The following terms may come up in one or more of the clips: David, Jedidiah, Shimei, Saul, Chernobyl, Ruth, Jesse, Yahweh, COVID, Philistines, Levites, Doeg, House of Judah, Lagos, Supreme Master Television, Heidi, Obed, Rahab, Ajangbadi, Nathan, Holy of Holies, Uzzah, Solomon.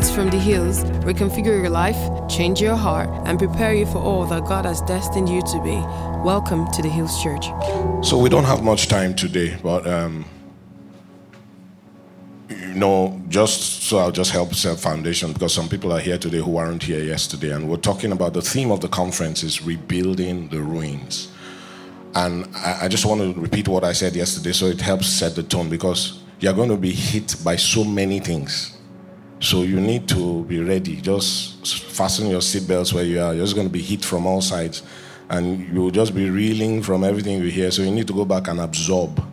words from the hills reconfigure your life, change your heart, and prepare you for all that God has destined you to be. Welcome to the Hills Church. So we don't have much time today, but I'll just help set foundation, because some people are here today who weren't here yesterday, and we're talking about the theme of the conference is rebuilding the ruins. And I just want to repeat what I said yesterday so it helps set the tone, because you're going to be hit by so many things. So you need to be ready. Just fasten your seatbelts where you are. You're just going to be hit from all sides, and you'll just be reeling from everything you hear. So you need to go back and absorb.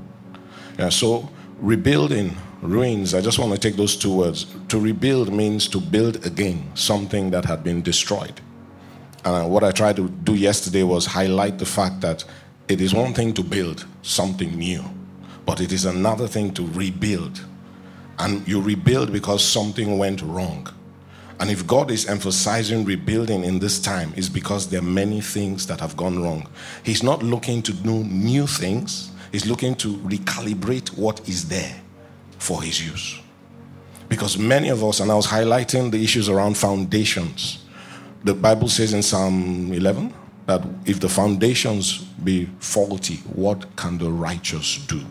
Yeah, so rebuilding ruins, I just want to take those two words. To rebuild means to build again something that had been destroyed. And what I tried to do yesterday was highlight the fact that it is one thing to build something new, but it is another thing to rebuild. And you rebuild because something went wrong. And if God is emphasizing rebuilding in this time, it's because there are many things that have gone wrong. He's not looking to do new things. He's looking to recalibrate what is there for his use. Because many of us, and I was highlighting the issues around foundations. The Bible says in Psalm 11, that if the foundations be faulty, what can the righteous do?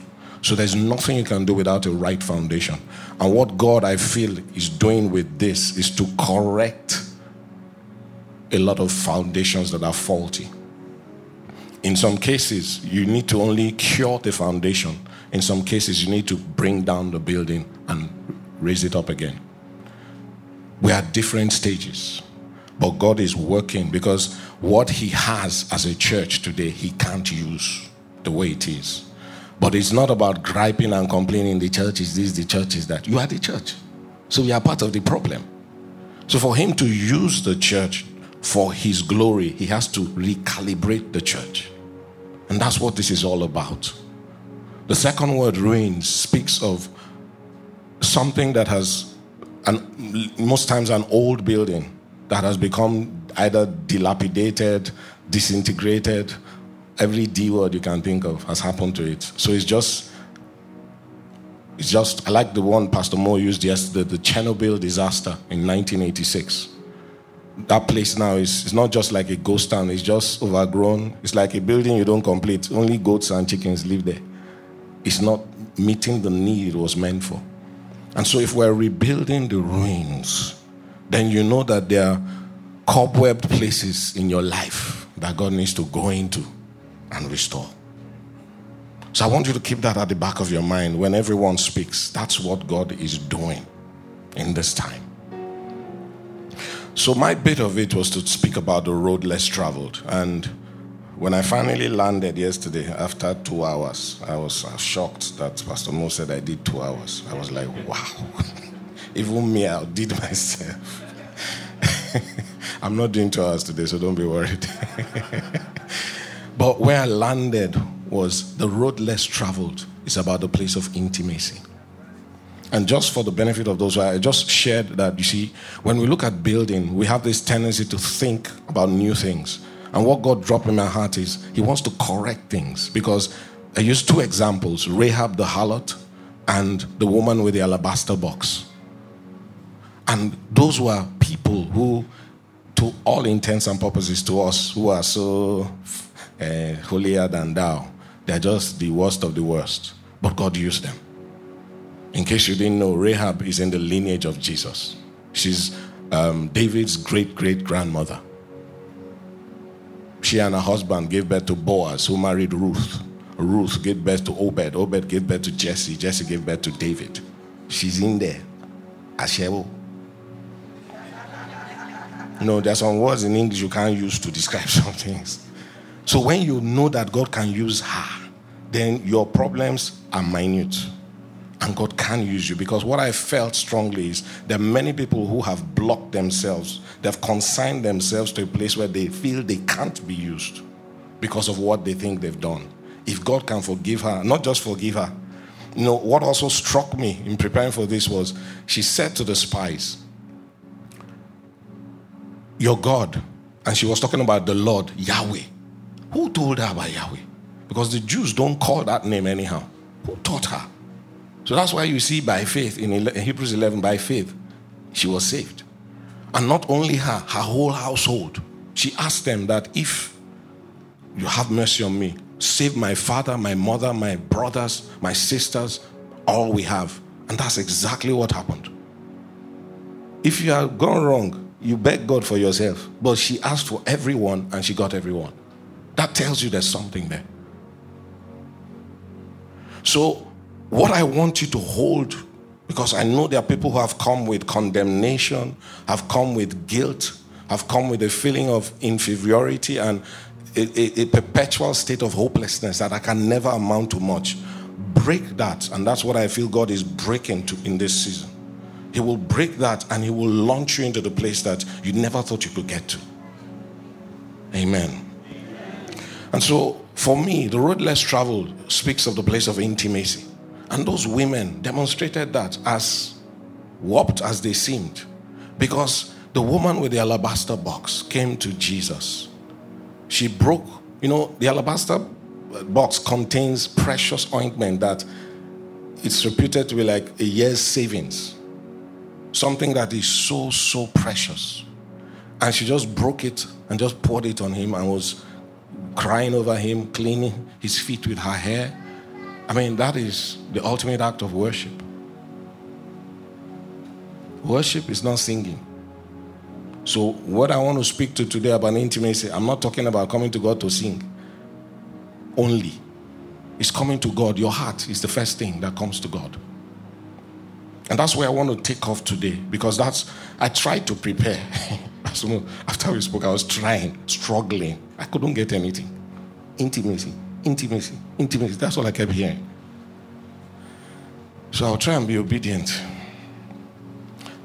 So there's nothing you can do without a right foundation. And what God, I feel, is doing with this is to correct a lot of foundations that are faulty. In some cases, you need to only cure the foundation. In some cases, you need to bring down the building and raise it up again. We are at different stages. But God is working, because what he has as a church today, he can't use the way it is. But it's not about griping and complaining, the church is this, the church is that. You are the church. So you are part of the problem. So for him to use the church for his glory, he has to recalibrate the church. And that's what this is all about. The second word, ruins, speaks of something that has, and most times an old building, that has become either dilapidated, disintegrated. Every D word you can think of has happened to it. So it's just I like the one Pastor Moore used yesterday, the Chernobyl disaster in 1986. That place now is not just like a ghost town, it's just overgrown. It's like a building you don't complete. Only goats and chickens live there. It's not meeting the need it was meant for. And so if we're rebuilding the ruins, then you know that there are cobwebbed places in your life that God needs to go into and restore. So I want you to keep that at the back of your mind when everyone speaks. That's what God is doing in this time. So my bit of it was to speak about the road less traveled. And when I finally landed yesterday, after 2 hours, I was shocked that Pastor Mo said I did 2 hours. I was like, wow. Even me, I outdid myself. I'm not doing 2 hours today, so don't be worried. But where I landed was the road less traveled is about the place of intimacy. And just for the benefit of those, I just shared that, you see, when we look at building, we have this tendency to think about new things. And what God dropped in my heart is he wants to correct things. Because I used two examples, Rahab the harlot and the woman with the alabaster box. And those were people who, to all intents and purposes to us, who are so holier than thou, they're just the worst of the worst. But God used them. In case you didn't know, Rahab is in the lineage of Jesus. She's David's great-great-grandmother. She and her husband gave birth to Boaz, who married Ruth. Ruth gave birth to Obed. Obed gave birth to Jesse. Jesse gave birth to David. She's in there. Ashebo. No, there are some words in English you can't use to describe some things. So when you know that God can use her, then your problems are minute. And God can use you. Because what I felt strongly is there are many people who have blocked themselves. They've consigned themselves to a place where they feel they can't be used because of what they think they've done. If God can forgive her, not just forgive her. You know, what also struck me in preparing for this was she said to the spies, your God, and she was talking about the Lord, Yahweh. Who told her about Yahweh? Because the Jews don't call that name anyhow. Who taught her? So that's why you see by faith in Hebrews 11, by faith, she was saved. And not only her, her whole household. She asked them that if you have mercy on me, save my father, my mother, my brothers, my sisters, all we have. And that's exactly what happened. If you have gone wrong, you beg God for yourself. But she asked for everyone and she got everyone. That tells you there's something there. So what I want you to hold, because I know there are people who have come with condemnation, have come with guilt, have come with a feeling of inferiority and a perpetual state of hopelessness that I can never amount to much. Break that, and that's what I feel God is breaking to in this season. He will break that and he will launch you into the place that you never thought you could get to. Amen. And so, for me, the road less traveled speaks of the place of intimacy. And those women demonstrated that, as warped as they seemed. Because the woman with the alabaster box came to Jesus. She broke, you know, the alabaster box contains precious ointment that it's reputed to be like a year's savings. Something that is so, so precious. And she just broke it and just poured it on him and was crying over him, cleaning his feet with her hair. I mean, that is the ultimate act of worship. Worship is not singing. So what I want to speak to today about intimacy, I'm not talking about coming to God to sing only. It's coming to God. Your heart is the first thing that comes to God. And that's where I want to take off today, because that's, I tried to prepare. After we spoke, I was trying, struggling. I couldn't get anything. Intimacy. That's all I kept hearing. So I'll try and be obedient.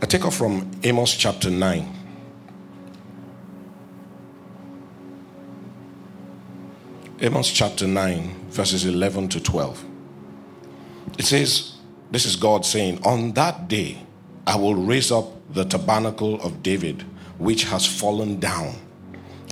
I take off from Amos chapter 9. Amos chapter 9, verses 11 to 12. It says, this is God saying, on that day I will raise up the tabernacle of David, which has fallen down,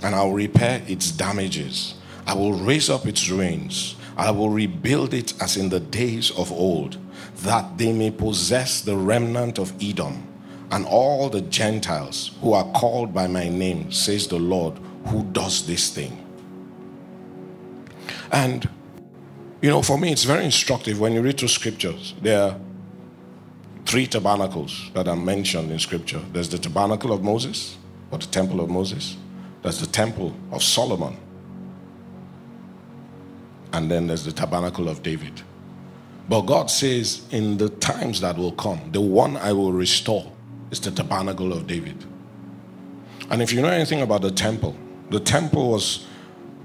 and I will repair its damages. I will raise up its ruins. I will rebuild it as in the days of old, that they may possess the remnant of Edom and all the Gentiles who are called by my name, says the Lord, who does this thing. And, you know, for me, it's very instructive when you read through scriptures. There are three tabernacles that are mentioned in scripture. There's the tabernacle of Moses, or the temple of Moses. There's the temple of Solomon. And then there's the tabernacle of David. But God says, in the times that will come, the one I will restore is the tabernacle of David. And if you know anything about the temple was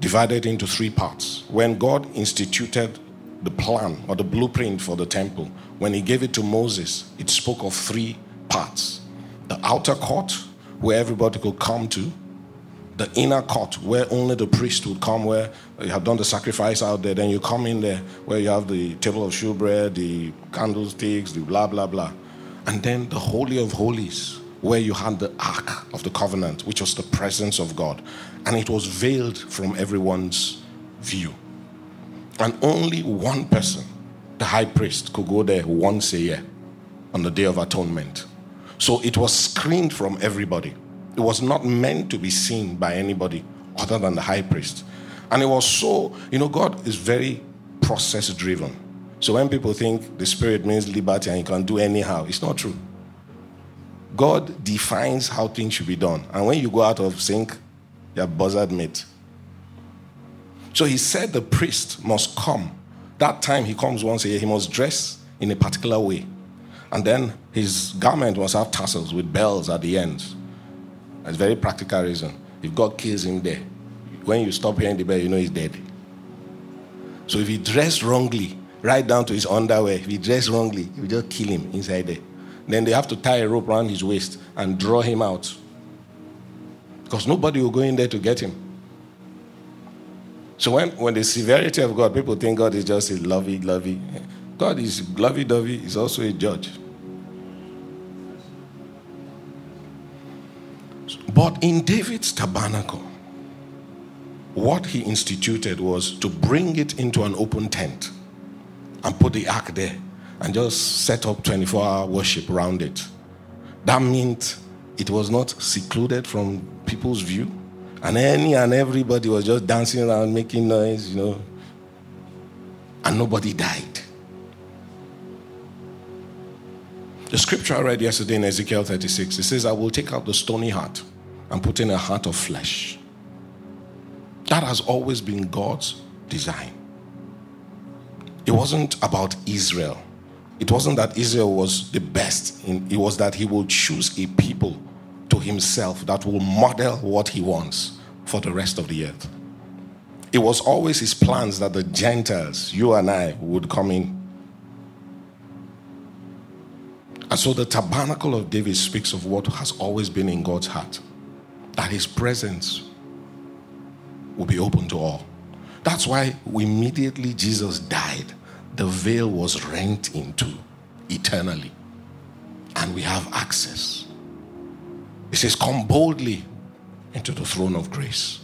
divided into three parts. When God instituted the plan or the blueprint for the temple, when he gave it to Moses, it spoke of three parts. The outer court, where everybody could come to. The inner court, where only the priest would come, where you have done the sacrifice out there, then you come in there, where you have the table of shewbread, the candlesticks, the blah, blah, blah. And then the Holy of Holies, where you had the Ark of the Covenant, which was the presence of God. And it was veiled from everyone's view. And only one person, the high priest, could go there once a year on the Day of Atonement. So it was screened from everybody. It was not meant to be seen by anybody other than the high priest. And it was so, you know, God is very process-driven. So when people think the Spirit means liberty and you can do anyhow, it's not true. God defines how things should be done. And when you go out of sync, you're buzzard mate. So he said the priest must come. That time he comes once a year, he must dress in a particular way. And then his garment must have tassels with bells at the ends. It's a very practical reason. If God kills him there, when you stop hearing the bell, you know he's dead. So if he dressed wrongly, right down to his underwear, if he dressed wrongly, you just kill him inside there. Then they have to tie a rope around his waist and draw him out. Because nobody will go in there to get him. So when the severity of God, people think God is just a lovey-dovey. God is lovey-dovey, he's also a judge. But in David's tabernacle, what he instituted was to bring it into an open tent and put the ark there and just set up 24-hour worship around it. That meant it was not secluded from people's view. And any and everybody was just dancing around, making noise, you know. And nobody died. The scripture I read yesterday in Ezekiel 36, it says, I will take out the stony heart and put in a heart of flesh. That has always been God's design. It wasn't about Israel. It wasn't that Israel was the best. It was that he will choose a people to himself that will model what he wants for the rest of the earth. It was always his plans that the Gentiles, you and I, would come in. And so the tabernacle of David speaks of what has always been in God's heart, that his presence will be open to all. That's why immediately Jesus died, the veil was rent in two eternally, and we have access. It says, come boldly into the throne of grace,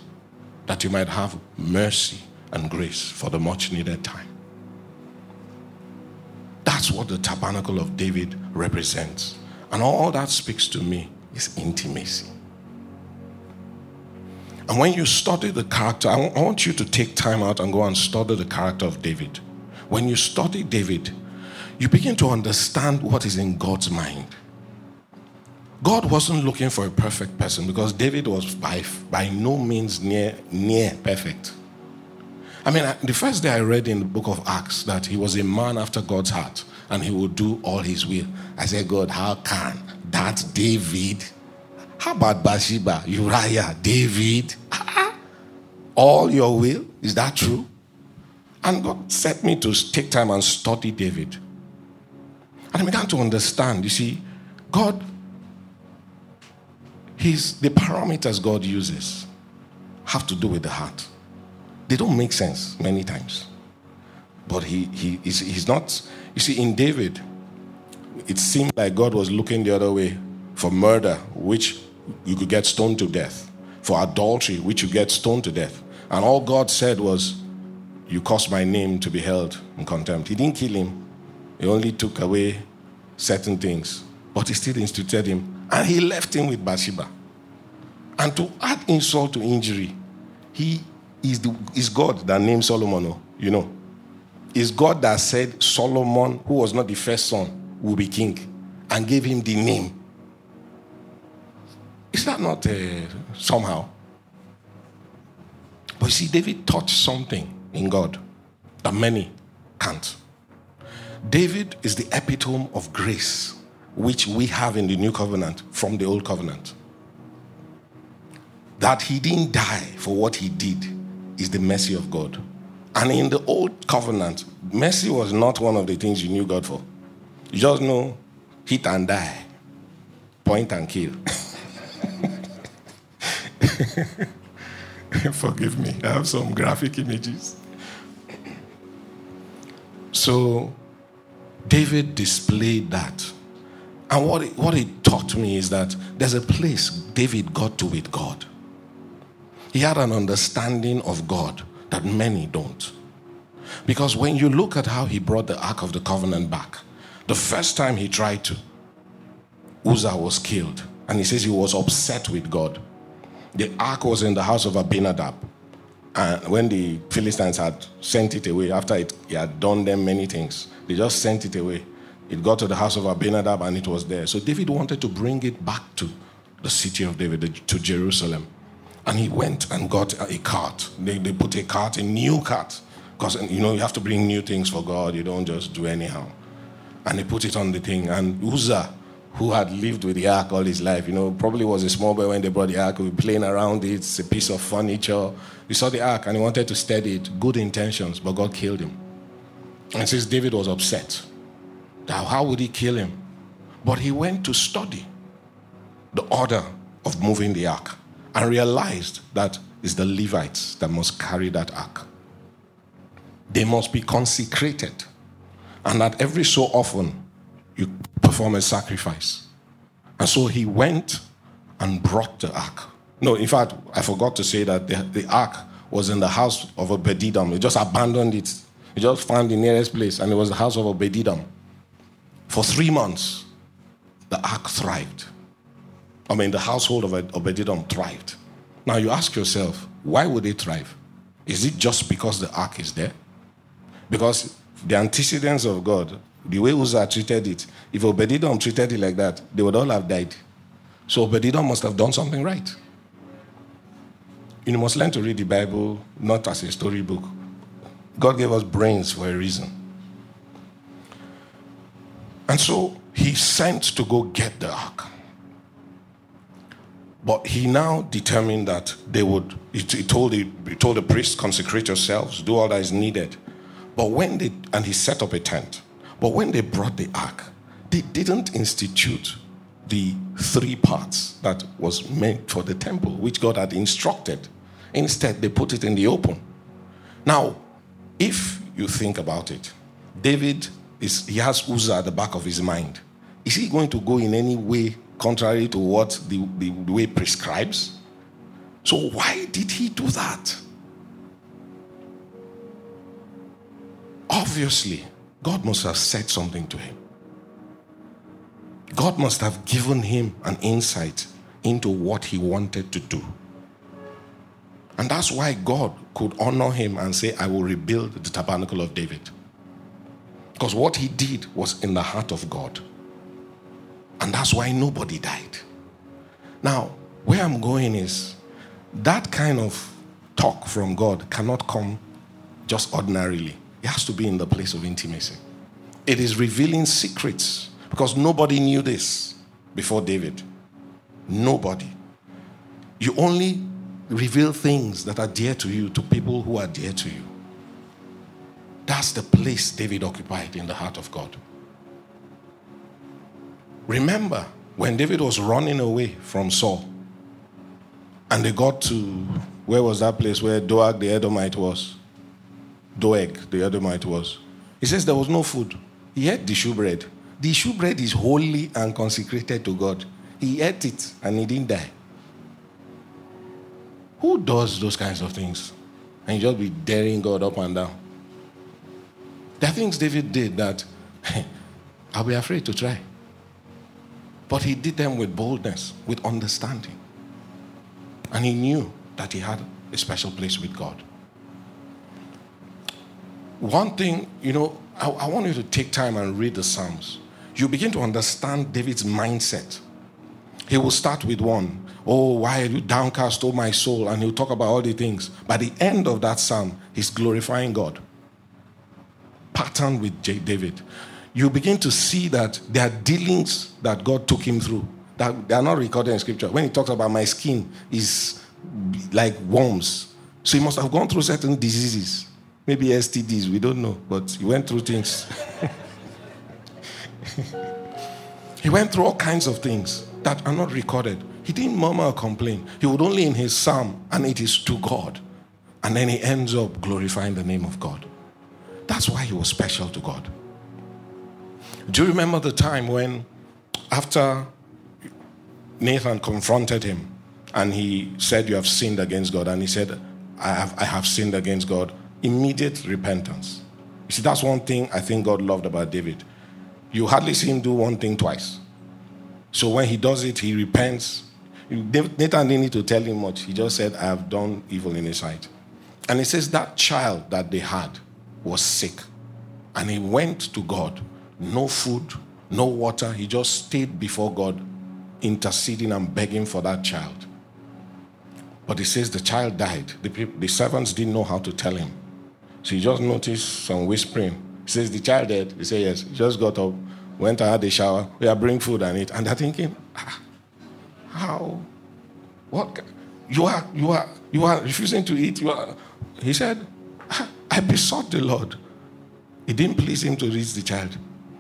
that you might have mercy and grace for the much needed time. That's what the tabernacle of David represents. And all that speaks to me is intimacy. And when you study the character, I want you to take time out and go and study the character of David. When you study David, you begin to understand what is in God's mind. God wasn't looking for a perfect person, because David was by no means near perfect. I mean, the first day I read in the book of Acts that he was a man after God's heart and he would do all his will. I said, God, how can that David? How about Bathsheba, Uriah, David? All your will? Is that true? And God set me to take time and study David. And I began to understand, you see, God, the parameters God uses have to do with the heart. They don't make sense many times. But he's not, you see, in David, it seemed like God was looking the other way for murder, which you could get stoned to death. For adultery, which you get stoned to death. And all God said was, you caused my name to be held in contempt. He didn't kill him. He only took away certain things. But he still instituted him. And he left him with Bathsheba. And to add insult to injury, he is God that named Solomon, you know. It's God that said Solomon, who was not the first son, will be king, and gave him the name. Is that not somehow? But you see, David touched something in God that many can't. David is the epitome of grace, which we have in the new covenant from the old covenant. That he didn't die for what he did is the mercy of God. And in the old covenant, mercy was not one of the things you knew God for. You just know, hit and die, point and kill. Forgive me, I have some graphic images. So, David displayed that. And what it taught me is that there's a place David got to with God. He had an understanding of God that many don't. Because when you look at how he brought the Ark of the Covenant back, the first time he tried to, Uzzah was killed. And he says he was upset with God. The Ark was in the house of Abinadab. And when the Philistines had sent it away, after he had done them many things, they just sent it away. It got to the house of Abinadab and it was there. So David wanted to bring it back to the city of David, to Jerusalem. And he went and got a cart. They put a cart, a new cart. Because, you know, you have to bring new things for God. You don't just do anyhow. And they put it on the thing. And Uzzah, who had lived with the ark all his life, you know, probably was a small boy when they brought the ark. We were playing around it. It's a piece of furniture. He saw the ark and he wanted to steady it. Good intentions, but God killed him. And since David was upset, now, how would he kill him? But he went to study the order of moving the ark and realized that it's the Levites that must carry that ark. They must be consecrated, and that every so often you perform a sacrifice. And so he went and brought the ark. No, in fact, I forgot to say that the ark was in the house of Obed-edom. He just abandoned it. He just found the nearest place, and it was the house of Obed-edom. For 3 months, the ark thrived. I mean, the household of Obed-edom thrived. Now you ask yourself, why would it thrive? Is it just because the ark is there? Because the antecedents of God, the way Uzzah treated it, if Obed-edom treated it like that, they would all have died. So Obed-edom must have done something right. You must learn to read the Bible not as a storybook. God gave us brains for a reason. And so he sent to go get the ark. But he now determined that they would, he told the priests, consecrate yourselves, do all that is needed. But when they, and he set up a tent. But when they brought the ark, they didn't institute the 3 parts that was meant for the temple, which God had instructed. Instead, they put it in the open. Now, if you think about it, David, he has Uzzah at the back of his mind. Is he going to go in any way contrary to what the way prescribes? So why did he do that? Obviously, God must have said something to him. God must have given him an insight into what he wanted to do. And that's why God could honor him and say, I will rebuild the tabernacle of David. Because what he did was in the heart of God. And that's why nobody died. Now, where I'm going is, that kind of talk from God cannot come just ordinarily. It has to be in the place of intimacy. It is revealing secrets. Because nobody knew this before David. Nobody. You only reveal things that are dear to you to people who are dear to you. That's the place David occupied in the heart of God. Remember when David was running away from Saul and they got to, where was that place where Doeg the Edomite was? He says there was no food. He ate the shewbread. The shewbread is holy and consecrated to God. He ate it and he didn't die. Who does those kinds of things? And you just be daring God up and down. There are things David did that I'll be afraid to try. But he did them with boldness, with understanding. And he knew that he had a special place with God. One thing, I want you to take time and read the Psalms. You begin to understand David's mindset. He will start with 1. Oh, why are you downcast, oh my soul? And he'll talk about all the things. By the end of that psalm, he's glorifying God. Pattern with David. You begin to see that there are dealings that God took him through, that they are not recorded in Scripture. When he talks about my skin is like worms. So he must have gone through certain diseases. Maybe STDs, we don't know, but he went through things. He went through all kinds of things that are not recorded. He didn't murmur or complain. He would only in his psalm, and it is to God. And then he ends up glorifying the name of God. That's why he was special to God. Do you remember the time when, after Nathan confronted him, and he said, you have sinned against God, and he said, I have sinned against God. Immediate repentance. You see, that's one thing I think God loved about David. You hardly see him do one thing twice. So when he does it, he repents. Nathan didn't need to tell him much. He just said, I have done evil in his sight. And it says that child that they had was sick. And he went to God. No food, no water. He just stayed before God, interceding and begging for that child. But it says the child died. The servants didn't know how to tell him. So he just noticed some whispering. He says, the child dead? He said, yes. He just got up, went and had a shower. We are bringing food and eat. And they're thinking, how? What? You are refusing to eat. He said, I besought the Lord. It didn't please him to reach the child.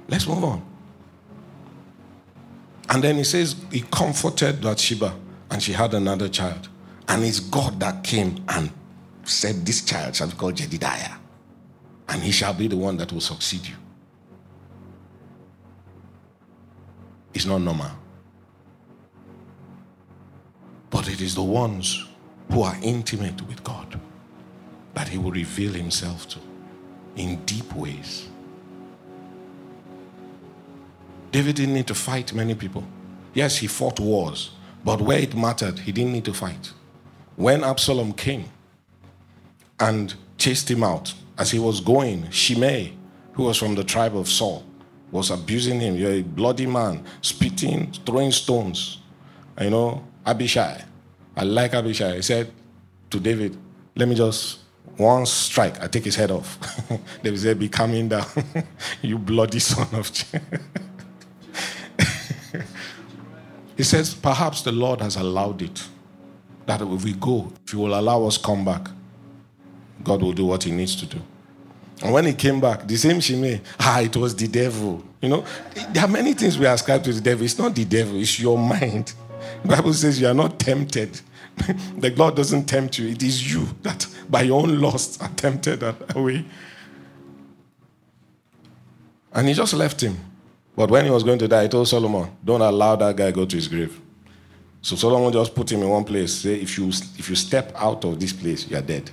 Let's move on. And then he says, he comforted Bathsheba and she had another child. And it's God that came and said, this child shall be called Jedidiah. And he shall be the one that will succeed you. It's not normal. But it is the ones who are intimate with God that he will reveal himself to in deep ways. David didn't need to fight many people. Yes, he fought wars, but where it mattered, he didn't need to fight. When Absalom came and chased him out, as he was going, Shimei, who was from the tribe of Saul, was abusing him. You're a bloody man, spitting, throwing stones. You know, Abishai, I like Abishai. He said to David, let me just, one strike, I take his head off. David said, be coming down, you bloody son of... He says, perhaps the Lord has allowed it, that if we go, if you will allow us come back, God will do what he needs to do. And when he came back, the same Shimei, it was the devil. You know, there are many things we ascribe to the devil. It's not the devil, it's your mind. The Bible says you are not tempted. The God doesn't tempt you. It is you that by your own lust are tempted away. And he just left him. But when he was going to die, he told Solomon, don't allow that guy go to his grave. So Solomon just put him in one place. Say, if you step out of this place, you are dead.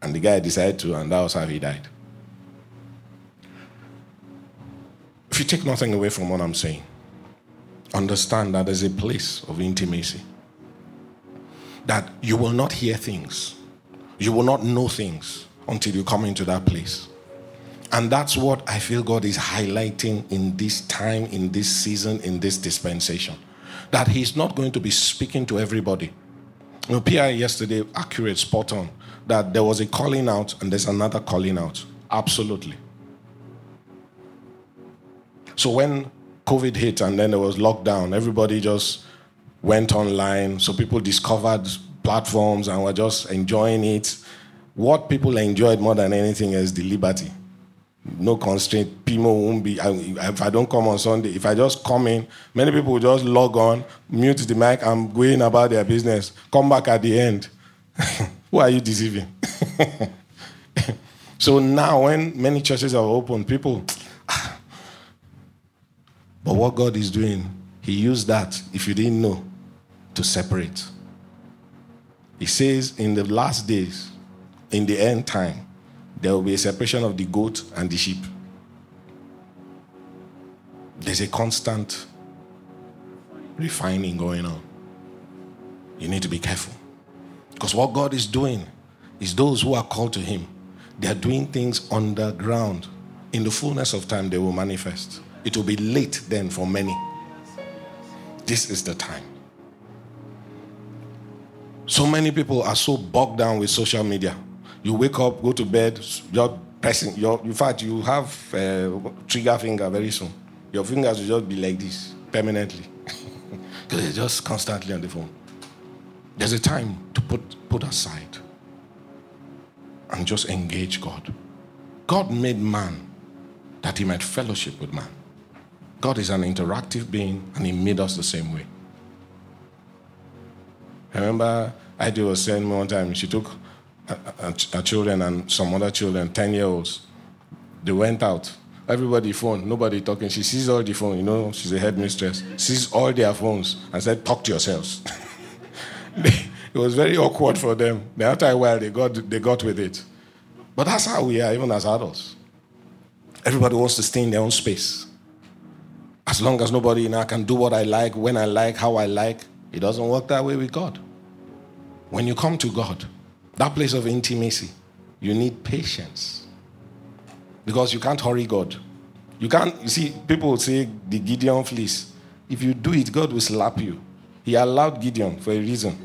And the guy decided to, and that was how he died. If you take nothing away from what I'm saying, understand that there's a place of intimacy. That you will not hear things. You will not know things until you come into that place. And that's what I feel God is highlighting in this time, in this season, in this dispensation. That he's not going to be speaking to everybody. You know, PI yesterday, accurate, spot on, that there was a calling out and there's another calling out. Absolutely. So when COVID hit and then there was lockdown, everybody just went online. So people discovered platforms and were just enjoying it. What people enjoyed more than anything is the liberty. No constraint. People won't be, if I don't come on Sunday, if I just come in, many people will just log on, mute the mic, I'm going about their business, come back at the end. Who are you deceiving? So now when many churches are open, people... But what God is doing, he used that, if you didn't know, to separate. He says in the last days, in the end time, there will be a separation of the goat and the sheep. There's a constant refining going on. You need to be careful. Because what God is doing is those who are called to him, they are doing things underground. In the fullness of time, they will manifest. It will be late then for many. This is the time. So many people are so bogged down with social media. You wake up, go to bed, you're pressing. In fact, you have trigger finger very soon. Your fingers will just be like this, permanently. Because you're just constantly on the phone. There's a time to put aside and just engage God. God made man that he might fellowship with man. God is an interactive being, and he made us the same way. I remember Heidi was saying one time, she took our children and some other children, 10-year-olds, they went out. Everybody phone, nobody talking. She sees all the phone, you know, she's a headmistress. Sees all their phones and said, talk to yourselves. It was very awkward for them. After a while, they got with it. But that's how we are, even as adults. Everybody wants to stay in their own space. As long as nobody now can do what I like, when I like, how I like, it doesn't work that way with God. When you come to God, that place of intimacy, you need patience. Because you can't hurry God. You see, people say the Gideon fleece. If you do it, God will slap you. He allowed Gideon for a reason.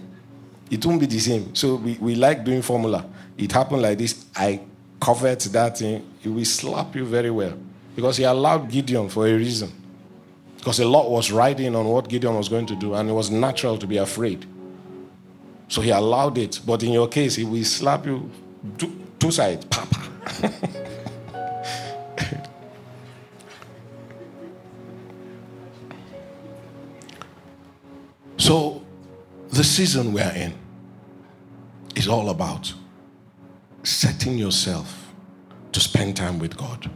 It won't be the same. So we like doing formula. It happened like this. I covet that thing. He will slap you very well. Because he allowed Gideon for a reason. Because a lot was riding on what Gideon was going to do, and it was natural to be afraid. So he allowed it. But in your case, he will slap you two sides. Papa. So the season we are in is all about setting yourself to spend time with God.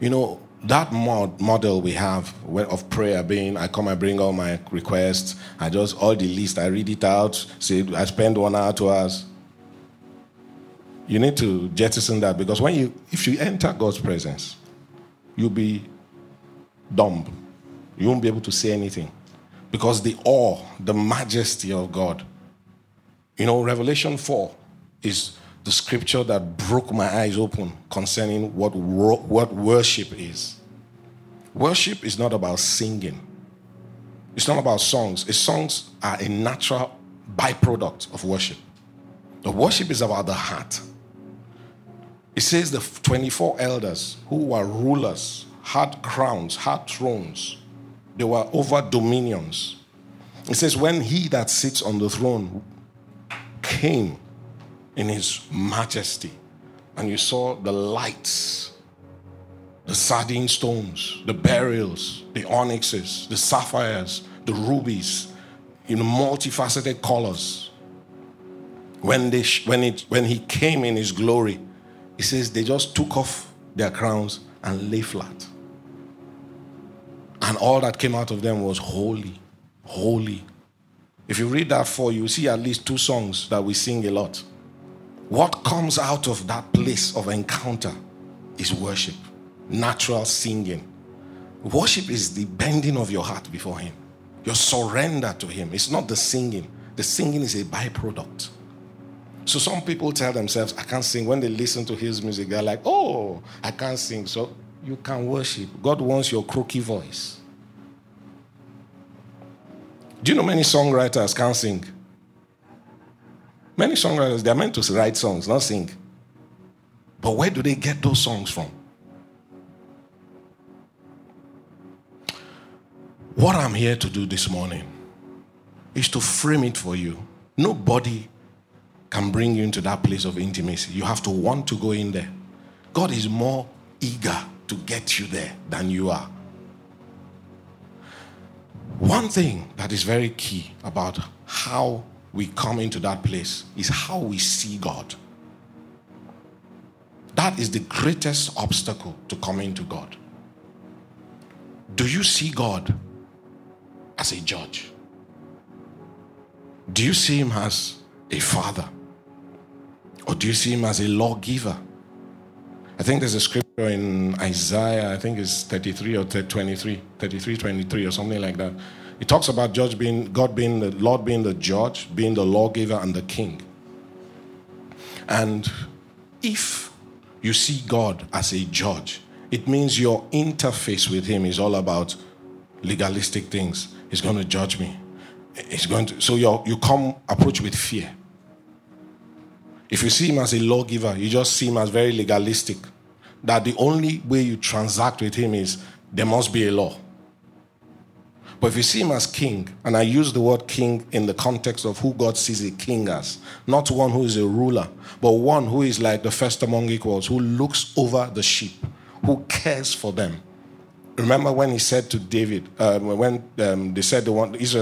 You know, that model we have of prayer being, I come, I bring all my requests, I just, all the list, I read it out, say, I spend 1 hour, 2 hours. You need to jettison that, because if you enter God's presence, you'll be dumb. You won't be able to say anything. Because the awe, the majesty of God. You know, Revelation 4 is the scripture that broke my eyes open concerning what worship is. Worship is not about singing. It's not about songs. It's songs are a natural byproduct of worship. The worship is about the heart. It says the 24 elders who were rulers, had crowns, had thrones. They were over dominions. It says when he that sits on the throne came in his majesty, and you saw the lights, the sardine stones, the burials, the onyxes, the sapphires, the rubies, in multifaceted colors. When he came in his glory, it says they just took off their crowns and lay flat. And all that came out of them was holy, holy. If you read that for you, you'll see at least two songs that we sing a lot. What comes out of that place of encounter is worship. Natural singing. Worship is the bending of your heart before him. Your surrender to him. It's not the singing. The singing is a byproduct. So some people tell themselves, I can't sing. When they listen to his music, they're like, oh, I can't sing. So you can worship. God wants your croaky voice. Do you know many songwriters can't sing? Many songwriters, they're meant to write songs, not sing. But where do they get those songs from? What I'm here to do this morning is to frame it for you. Nobody can bring you into that place of intimacy. You have to want to go in there. God is more eager to get you there than you are. One thing that is very key about how we come into that place is how we see God. That is the greatest obstacle to coming to God. Do you see God as a judge? Do you see him as a father? Or do you see him as a lawgiver? I think there's a scripture in Isaiah, I think it's 33, 23 or something like that. It talks about God being the Lord being the judge, being the lawgiver and the king. And if you see God as a judge, it means your interface with him is all about legalistic things. He's going to judge me. So you come approach with fear. If you see him as a lawgiver, you just see him as very legalistic. That the only way you transact with him is there must be a law. But if you see him as king, and I use the word king in the context of who God sees a king as, not one who is a ruler, but one who is like the first among equals, who looks over the sheep, who cares for them. Remember when he said to David, Israel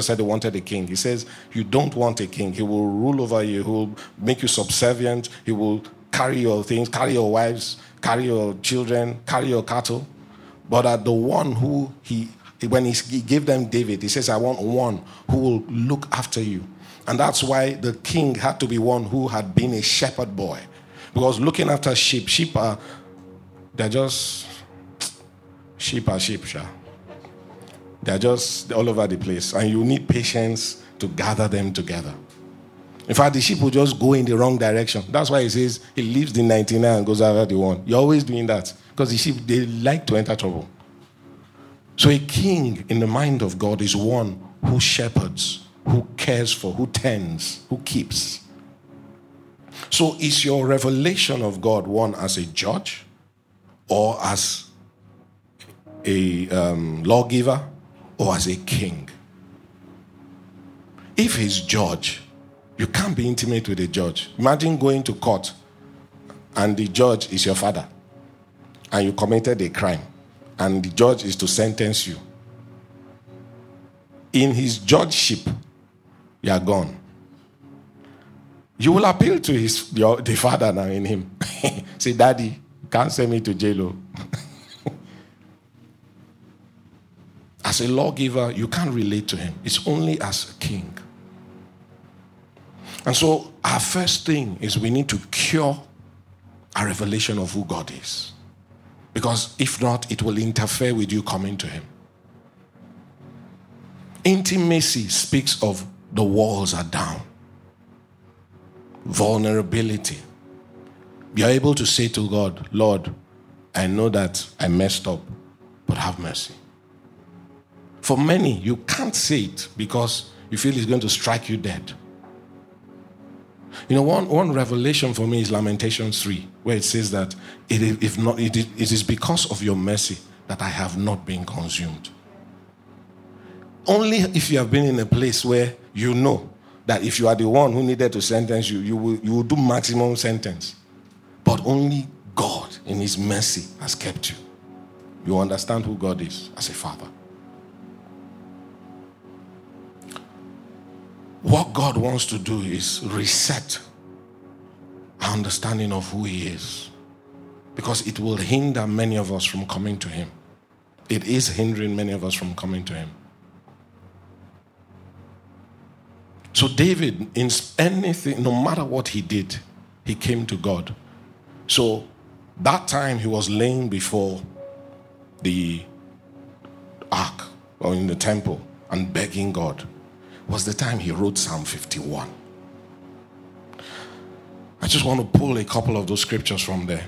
said they wanted a king. He says, you don't want a king. He will rule over you. He will make you subservient. He will carry your things, carry your wives, carry your children, carry your cattle. But at the one who when he gave them David, he says, I want one who will look after you. And that's why the king had to be one who had been a shepherd boy. Because looking after sheep are, they're just... sheep are sheep, sha. They're just all over the place. And you need patience to gather them together. In fact, the sheep will just go in the wrong direction. That's why he says he leaves the 99 and goes after the one. You're always doing that. Because the sheep, they like to enter trouble. So a king in the mind of God is one who shepherds, who cares for, who tends, who keeps. So is your revelation of God one as a judge or as a lawgiver or as a king? If he's judge, you can't be intimate with a judge. Imagine going to court and the judge is your father and you committed a crime and the judge is to sentence you. In his judgeship, you are gone. You will appeal to the father now in him. Say, Daddy, can't send me to jail. As a lawgiver, you can't relate to him. It's only as a king. And so our first thing is we need to cure our revelation of who God is. Because if not, it will interfere with you coming to him. Intimacy speaks of the walls are down. Vulnerability. You're able to say to God, Lord, I know that I messed up, but have mercy. For many, you can't say it because you feel it's going to strike you dead. You know, one revelation for me is Lamentations 3, where it says that it is because of your mercy that I have not been consumed. Only if you have been in a place where you know that if you are the one who needed to sentence you, you will do maximum sentence. But only God in his mercy has kept you. You understand who God is as a father. What God wants to do is reset our understanding of who he is, because it will hinder many of us from coming to him. It is hindering many of us from coming to him. So David, in anything, no matter what he did, he came to God. So that time he was laying before the ark or in the temple and begging God was the time he wrote Psalm 51. I just want to pull a couple of those scriptures from there.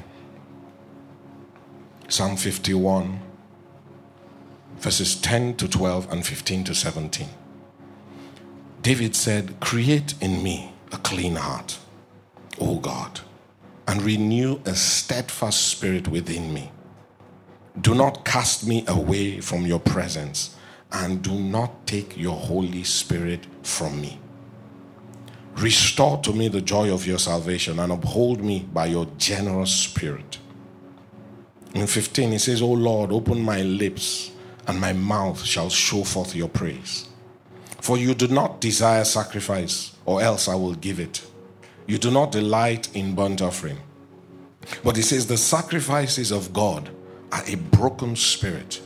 Psalm 51, verses 10 to 12 and 15 to 17. David said, "Create in me a clean heart, O God, and renew a steadfast spirit within me. Do not cast me away from your presence, and do not take your Holy Spirit from me. Restore to me the joy of your salvation and uphold me by your generous spirit." In 15, he says, "O Lord, open my lips, and my mouth shall show forth your praise. For you do not desire sacrifice, or else I will give it. You do not delight in burnt offering." But he says, "The sacrifices of God are a broken spirit,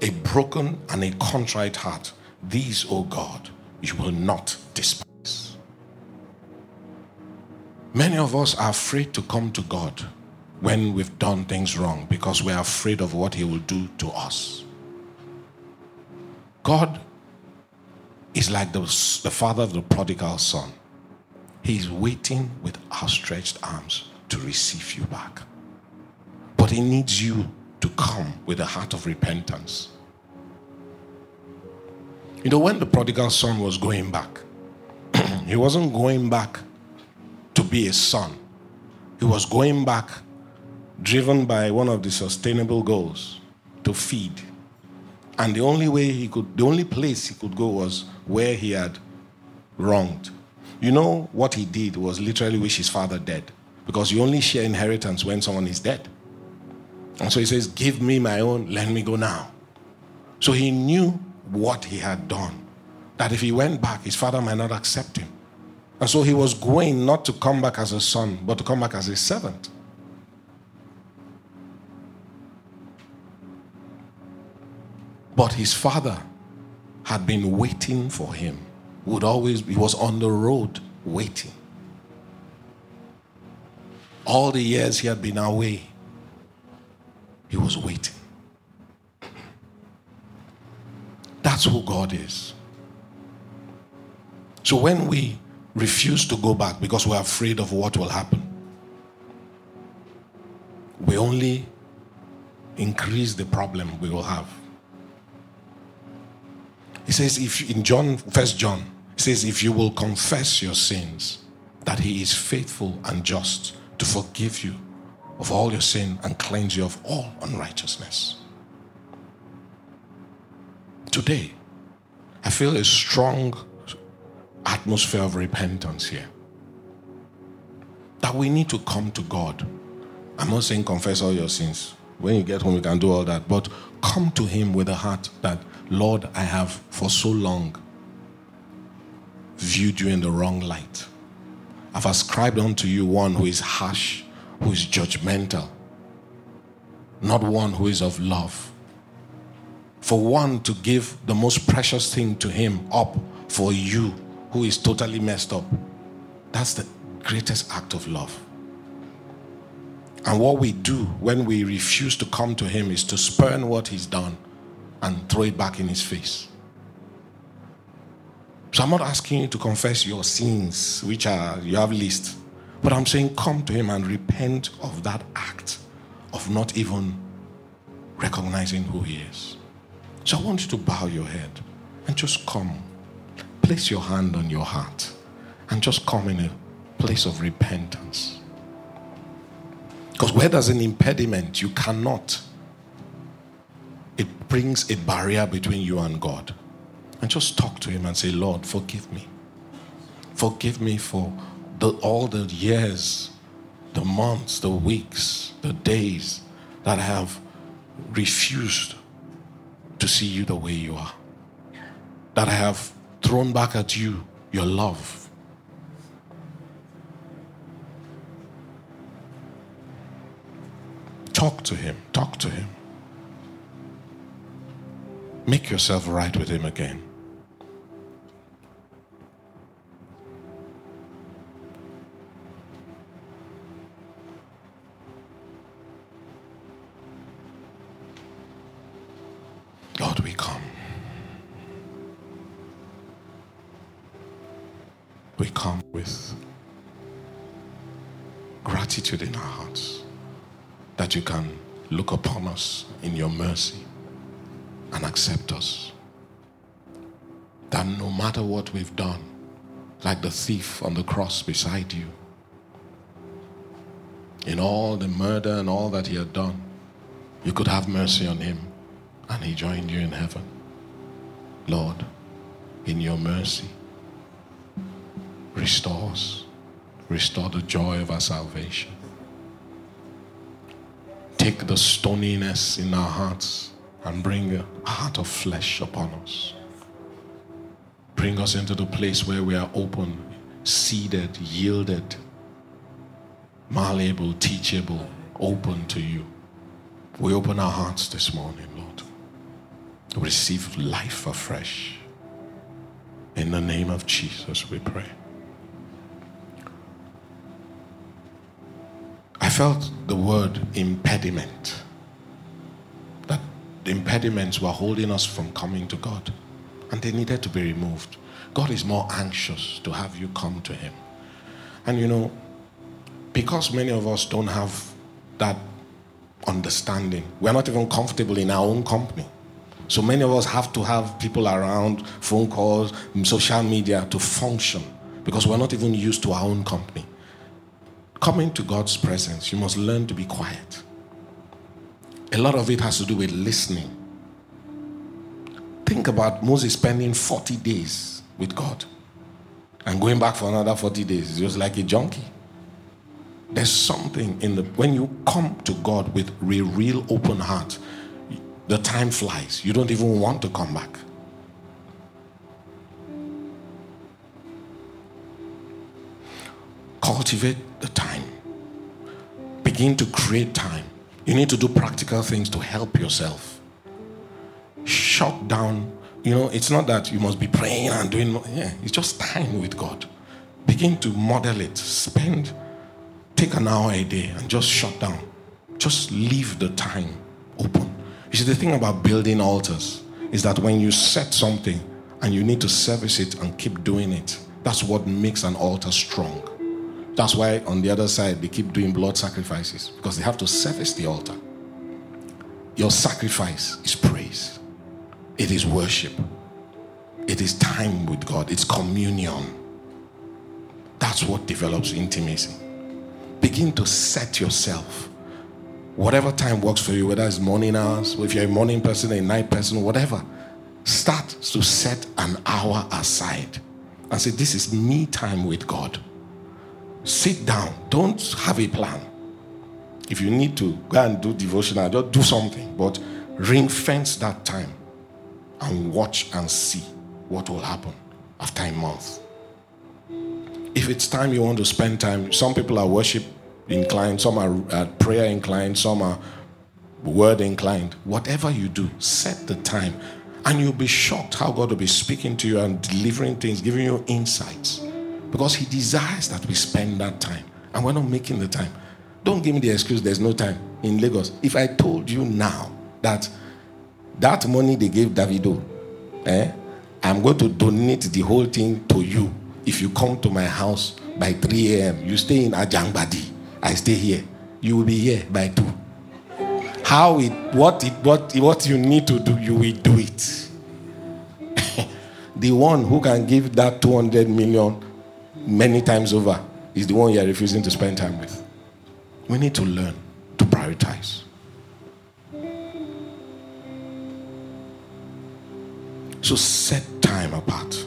a broken and a contrite heart. These, O God, you will not despise." Many of us are afraid to come to God when we've done things wrong because we're afraid of what he will do to us. God is like the father of the prodigal son. He's waiting with outstretched arms to receive you back. But he needs you to come with a heart of repentance. You know, when the prodigal son was going back, he wasn't going back to be a son. He was going back driven by one of the sustainable goals, to feed. And the only place he could go was where he had wronged. You know, what he did was literally wish his father dead, because you only share inheritance when someone is dead. And so he says, "Give me my own, let me go now." So he knew what he had done, that if he went back, his father might not accept him. And so he was going not to come back as a son, but to come back as a servant. But his father had been waiting for him. He was on the road waiting. All the years he had been away, he was waiting. That's who God is. So when we refuse to go back because we're afraid of what will happen, we only increase the problem we will have. He says, in 1 John, it says, "If you will confess your sins, that he is faithful and just to forgive you of all your sin and cleanse you of all unrighteousness." Today, I feel a strong atmosphere of repentance here, that we need to come to God. I'm not saying confess all your sins. When you get home, you can do all that. But come to him with a heart that, "Lord, I have for so long viewed you in the wrong light. I've ascribed unto you one who is harsh, who is judgmental, not one who is of love." For one to give the most precious thing to him up for you, who is totally messed up, that's the greatest act of love. And what we do when we refuse to come to him is to spurn what he's done and throw it back in his face. So I'm not asking you to confess your sins, which are you have list. But I'm saying come to him and repent of that act of not even recognizing who he is. So I want you to bow your head and just come. Place your hand on your heart and just come in a place of repentance. Because where there's an impediment, you cannot. It brings a barrier between you and God. And just talk to him and say, Lord, forgive me. Forgive me for all the years, the months, the weeks, the days that I have refused to see you the way you are. That I have thrown back at you your love. Talk to him. Talk to him. Make yourself right with him again. Lord, we come. We come with gratitude in our hearts that you can look upon us in your mercy and accept us. That no matter what we've done, like the thief on the cross beside you, in all the murder and all that he had done, you could have mercy on him, and he joined you in heaven. Lord, in your mercy, restore us. Restore the joy of our salvation. Take the stoniness in our hearts and bring a heart of flesh upon us. Bring us into the place where we are open, seated, yielded, malleable, teachable, open to you. We open our hearts this morning, Lord, to receive life afresh. In the name of Jesus, we pray. I felt the word impediment. The impediments were holding us from coming to God, and they needed to be removed. God is more anxious to have you come to him. And you know, because many of us don't have that understanding, we're not even comfortable in our own company. So many of us have to have people around, phone calls, social media to function, because we're not even used to our own company. Coming to God's presence, you must learn to be quiet. A lot of it has to do with listening. Think about Moses spending 40 days with God and going back for another 40 days. It's just like a junkie. There's something when you come to God with a real open heart, the time flies. You don't even want to come back. Cultivate the time. Begin to create time. You need to do practical things to help yourself. Shut down. You know, it's not that you must be praying and doing more. Yeah, it's just time with God. Begin to model it. Take an hour a day and just shut down. Just leave the time open. You see, the thing about building altars is that when you set something and you need to service it and keep doing it, that's what makes an altar strong. That's why on the other side, they keep doing blood sacrifices, because they have to service the altar. Your sacrifice is praise. It is worship. It is time with God. It's communion. That's what develops intimacy. Begin to set yourself. Whatever time works for you, whether it's morning hours, or if you're a morning person, a night person, whatever, start to set an hour aside and say, this is me time with God. Sit down. Don't have a plan. If you need to go and do devotional, just do something. But ring fence that time and watch and see what will happen after a month. If it's time you want to spend time, some people are worship inclined, some are prayer inclined, some are word inclined. Whatever you do, set the time. And you'll be shocked how God will be speaking to you and delivering things, giving you insights. Because he desires that we spend that time. And we're not making the time. Don't give me the excuse, there's no time in Lagos. If I told you now that money they gave Davido, I'm going to donate the whole thing to you. If you come to my house by 3 a.m., you stay in Ajangbadi, I stay here. You will be here by 2. What you need to do, you will do it. The one who can give that 200 million many times over is the one you are refusing to spend time with. We need to learn to prioritize. So set time apart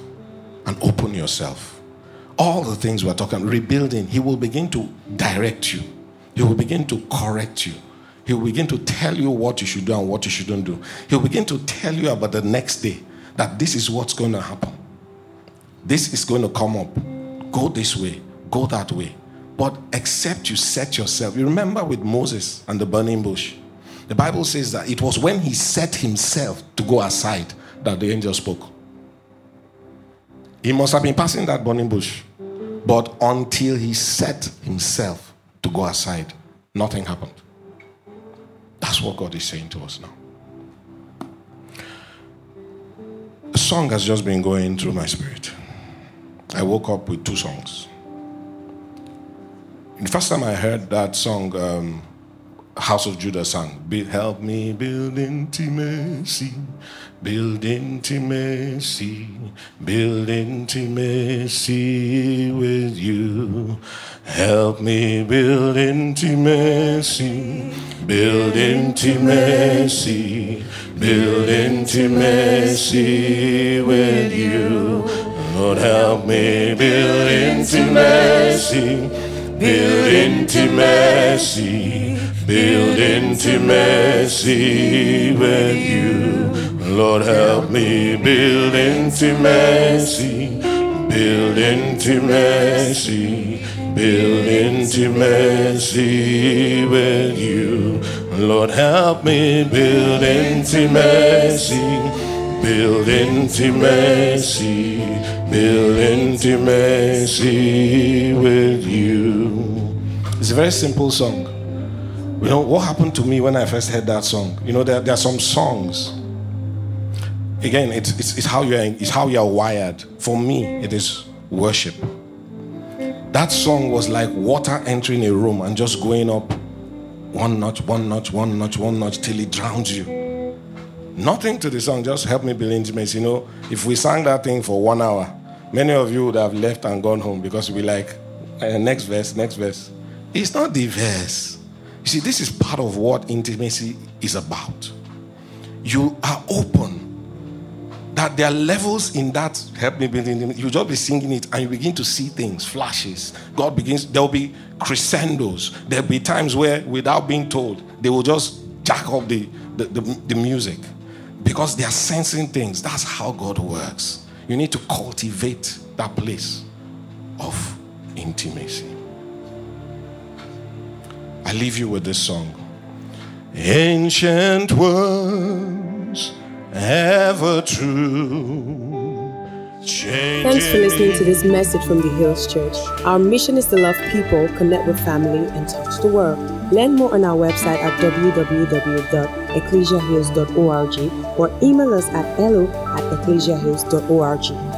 and open yourself. All the things we're talking, rebuilding, he will begin to direct you. He will begin to correct you. He will begin to tell you what you should do and what you shouldn't do. He will begin to tell you about the next day, that this is what's going to happen. This is going to come up. Go this way. Go that way. But except you set yourself. You remember with Moses and the burning bush. The Bible says that it was when he set himself to go aside that the angel spoke. He must have been passing that burning bush. But until he set himself to go aside, nothing happened. That's what God is saying to us now. A song has just been going through my spirit. I woke up with 2 songs. The first time I heard that song, House of Judah sang, help me build intimacy, build intimacy, build intimacy with you. Help me build intimacy, build intimacy, build intimacy with you. Lord, help me build intimacy, build intimacy, build intimacy with you. Lord, help me build intimacy, build intimacy, build intimacy with you. Lord, help me build intimacy, build intimacy, build intimacy with you. It's a very simple song. You know, what happened to me when I first heard that song? You know, there are some songs. Again, it's how you are wired. For me, it is worship. That song was like water entering a room and just going up one notch, one notch, one notch, one notch, till it drowns you. Nothing to the song, just help me build intimacy. You know, if we sang that thing for 1 hour, many of you would have left and gone home because we like, next verse, next verse. It's not the verse. You see, this is part of what intimacy is about. You are open. That there are levels in that help me build intimacy. You just be singing it and you begin to see things, flashes. God begins, there will be crescendos. There will be times where, without being told, they will just jack up the music. Because they are sensing things. That's how God works. You need to cultivate that place of intimacy. I leave you with this song. Ancient words, ever true. Thanks for listening to this message from the Hills Church. Our mission is to love people, connect with family, and touch the world. Learn more on our website at www.ecclesiahills.org or email us at hello@ecclesiahills.org.